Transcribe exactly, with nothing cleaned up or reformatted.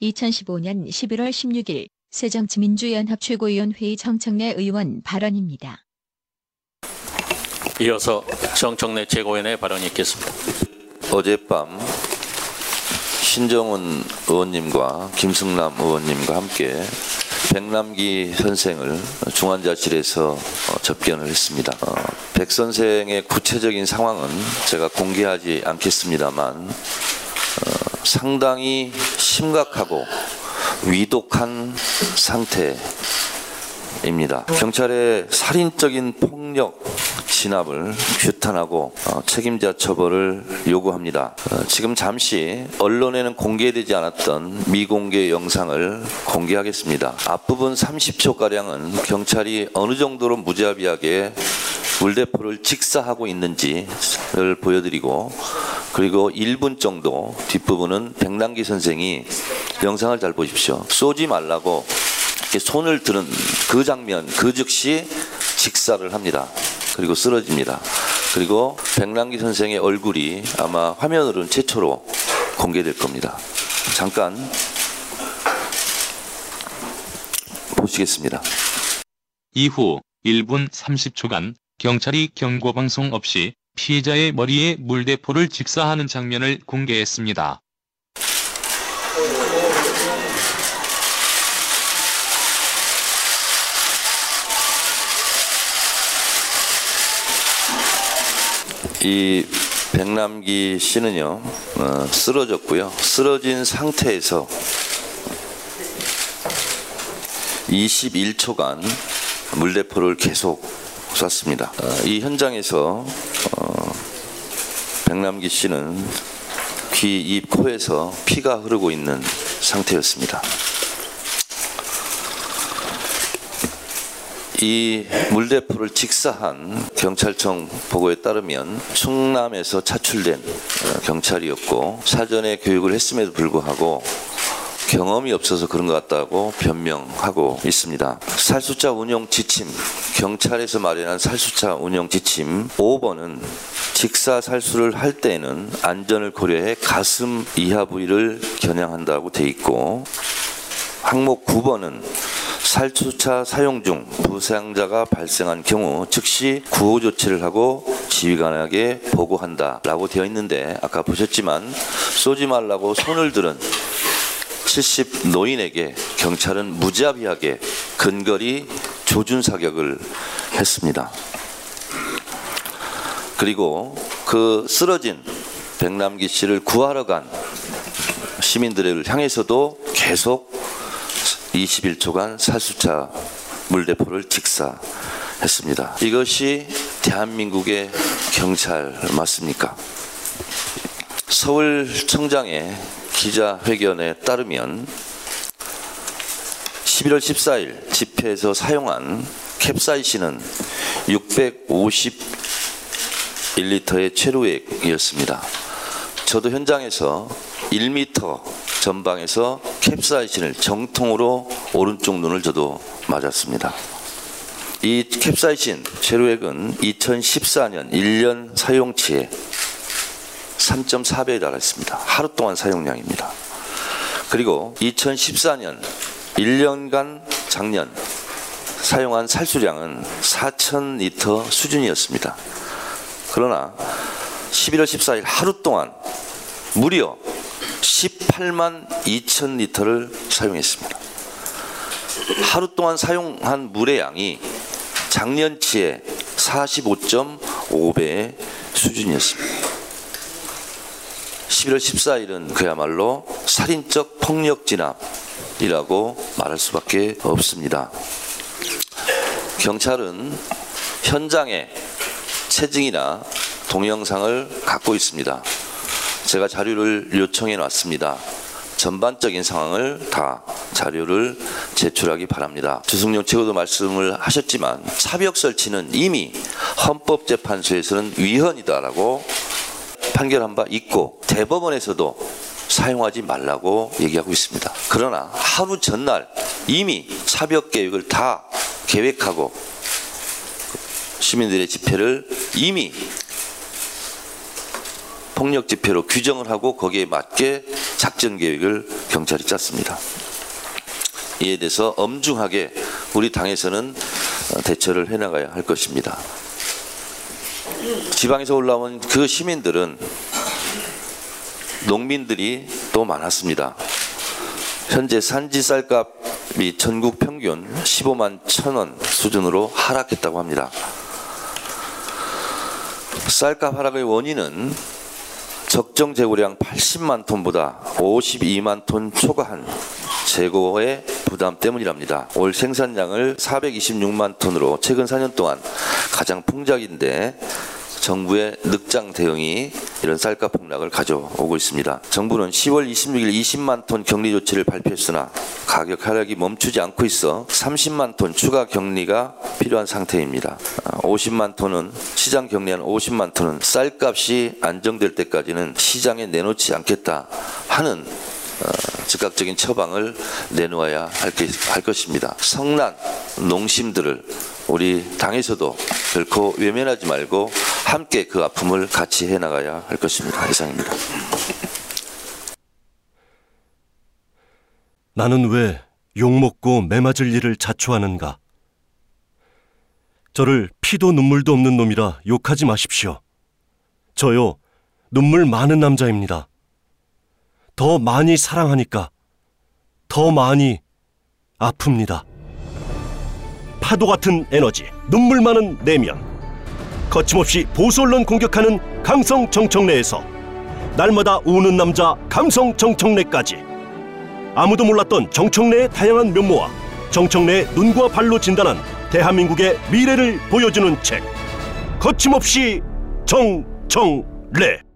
이천십오년 십일월 십육일 새정치민주연합 최고위원회의 정청래 의원 발언입니다. 이어서 정청래 최고위원의 발언이 있겠습니다. 어젯밤 신정훈 의원님과 김승남 의원님과 함께 백남기 선생을 중환자실에서 접견을 했습니다. 백 선생의 구체적인 상황은 제가 공개하지 않겠습니다만 상당히 심각하고 위독한 상태입니다. 경찰의 살인적인 폭력 진압을 규탄하고 책임자 처벌을 요구합니다. 지금 잠시 언론에는 공개되지 않았던 미공개 영상을 공개하겠습니다. 앞부분 삼십초가량은 경찰이 어느 정도로 무자비하게 물대포를 직사하고 있는지를 보여드리고, 그리고 일분 정도 뒷부분은 백남기 선생이, 영상을 잘 보십시오, 쏘지 말라고 이렇게 손을 드는 그 장면, 그 즉시 직사를 합니다. 그리고 쓰러집니다. 그리고 백남기 선생의 얼굴이 아마 화면으로는 최초로 공개될 겁니다. 잠깐 보시겠습니다. 이후 일분 삼십초간 경찰이 경고방송 없이 피해자의 머리에 물대포를 직사하는 장면을 공개했습니다. 이 백남기 씨는요, 어, 쓰러졌고요. 쓰러진 상태에서 이십일초간 물대포를 계속 쐈습니다. 어, 이 현장에서 어, 백남기 씨는 귀, 입, 코에서 피가 흐르고 있는 상태였습니다. 이 물대포를 직사한 경찰청 보고에 따르면 충남에서 차출된 경찰이었고, 사전에 교육을 했음에도 불구하고 경험이 없어서 그런 것 같다고 변명하고 있습니다. 살수차 운영 지침, 경찰에서 마련한 살수차 운영 지침 오번은 직사 살수를 할 때에는 안전을 고려해 가슴 이하 부위를 겨냥한다고 돼 있고, 항목 구번은 살수차 사용 중 부상자가 발생한 경우 즉시 구호 조치를 하고 지휘관에게 보고한다라고 되어 있는데, 아까 보셨지만 쏘지 말라고 손을 들은 칠십 노인에게 경찰은 무자비하게 근거리 조준 사격을 했습니다. 그리고 그 쓰러진 백남기 씨를 구하러 간 시민들을 향해서도 계속 이십일초간 살수차 물대포를 직사했습니다. 이것이 대한민국의 경찰 맞습니까? 서울청장의 기자회견에 따르면 십일월 십사일 집회에서 사용한 캡사이신은 육백오십일 리터의 최루액이었습니다. 저도 현장에서 일 미터 전방에서 캡사이신을 정통으로 오른쪽 눈을 저도 맞았습니다. 이 캡사이신 최루액은 이천십사년 일년 사용치에 삼점사배에 달했습니다. 하루 동안 사용량입니다. 그리고 이천십사년 일년간 작년 사용한 살수량은 사천 리터 수준이었습니다. 그러나 십일월 십사일 하루 동안 무려 십팔만 이천 리터를 사용했습니다. 하루 동안 사용한 물의 양이 작년치의 사십오점오배의 수준이었습니다. 십일월 십사일은 그야말로 살인적 폭력 진압이라고 말할 수밖에 없습니다. 경찰은 현장에 체증이나 동영상을 갖고 있습니다. 제가 자료를 요청해 놨습니다. 전반적인 상황을 다 자료를 제출하기 바랍니다. 주승용 최고도 말씀을 하셨지만 차벽 설치는 이미 헌법재판소에서는 위헌이다라고 판결한 바 있고, 대법원에서도 사용하지 말라고 얘기하고 있습니다. 그러나 하루 전날 이미 차벽 계획을 다 계획하고 시민들의 집회를 이미 폭력 집회로 규정을 하고 거기에 맞게 작전 계획을 경찰이 짰습니다. 이에 대해서 엄중하게 우리 당에서는 대처를 해나가야 할 것입니다. 지방에서 올라온 그 시민들은 농민들이 또 많았습니다. 현재 산지 쌀값이 전국 평균 십오만 천 원 수준으로 하락했다고 합니다. 쌀값 하락의 원인은 적정 재고량 팔십만 톤보다 오십이만 톤 초과한 재고의 부담 때문이랍니다. 올 생산량을 사백이십육만 톤으로 최근 사 년 동안 가장 풍작인데 정부의 늑장 대응이 이런 쌀값 폭락을 가져오고 있습니다. 정부는 시월 이십육일 이십만 톤 격리 조치를 발표했으나 가격 하락이 멈추지 않고 있어 삼십만 톤 추가 격리가 필요한 상태입니다. 오십만 톤은 시장 격리한 오십만 톤은 쌀값이 안정될 때까지는 시장에 내놓지 않겠다 하는 즉각적인 처방을 내놓아야 할, 게, 할 것입니다. 성난 농심들을 우리 당에서도 결코 외면하지 말고 함께 그 아픔을 같이 해나가야 할 것입니다. 이상입니다. 나는 왜 욕먹고 매맞을 일을 자초하는가? 저를 피도 눈물도 없는 놈이라 욕하지 마십시오. 저요, 눈물 많은 남자입니다. 더 많이 사랑하니까 더 많이 아픕니다. 파도 같은 에너지, 눈물 많은 내면, 거침없이 보수 언론 공격하는 강성 정청래에서 날마다 우는 남자 감성 정청래까지, 아무도 몰랐던 정청래의 다양한 면모와 정청래의 눈과 발로 진단한 대한민국의 미래를 보여주는 책, 거침없이 정청래.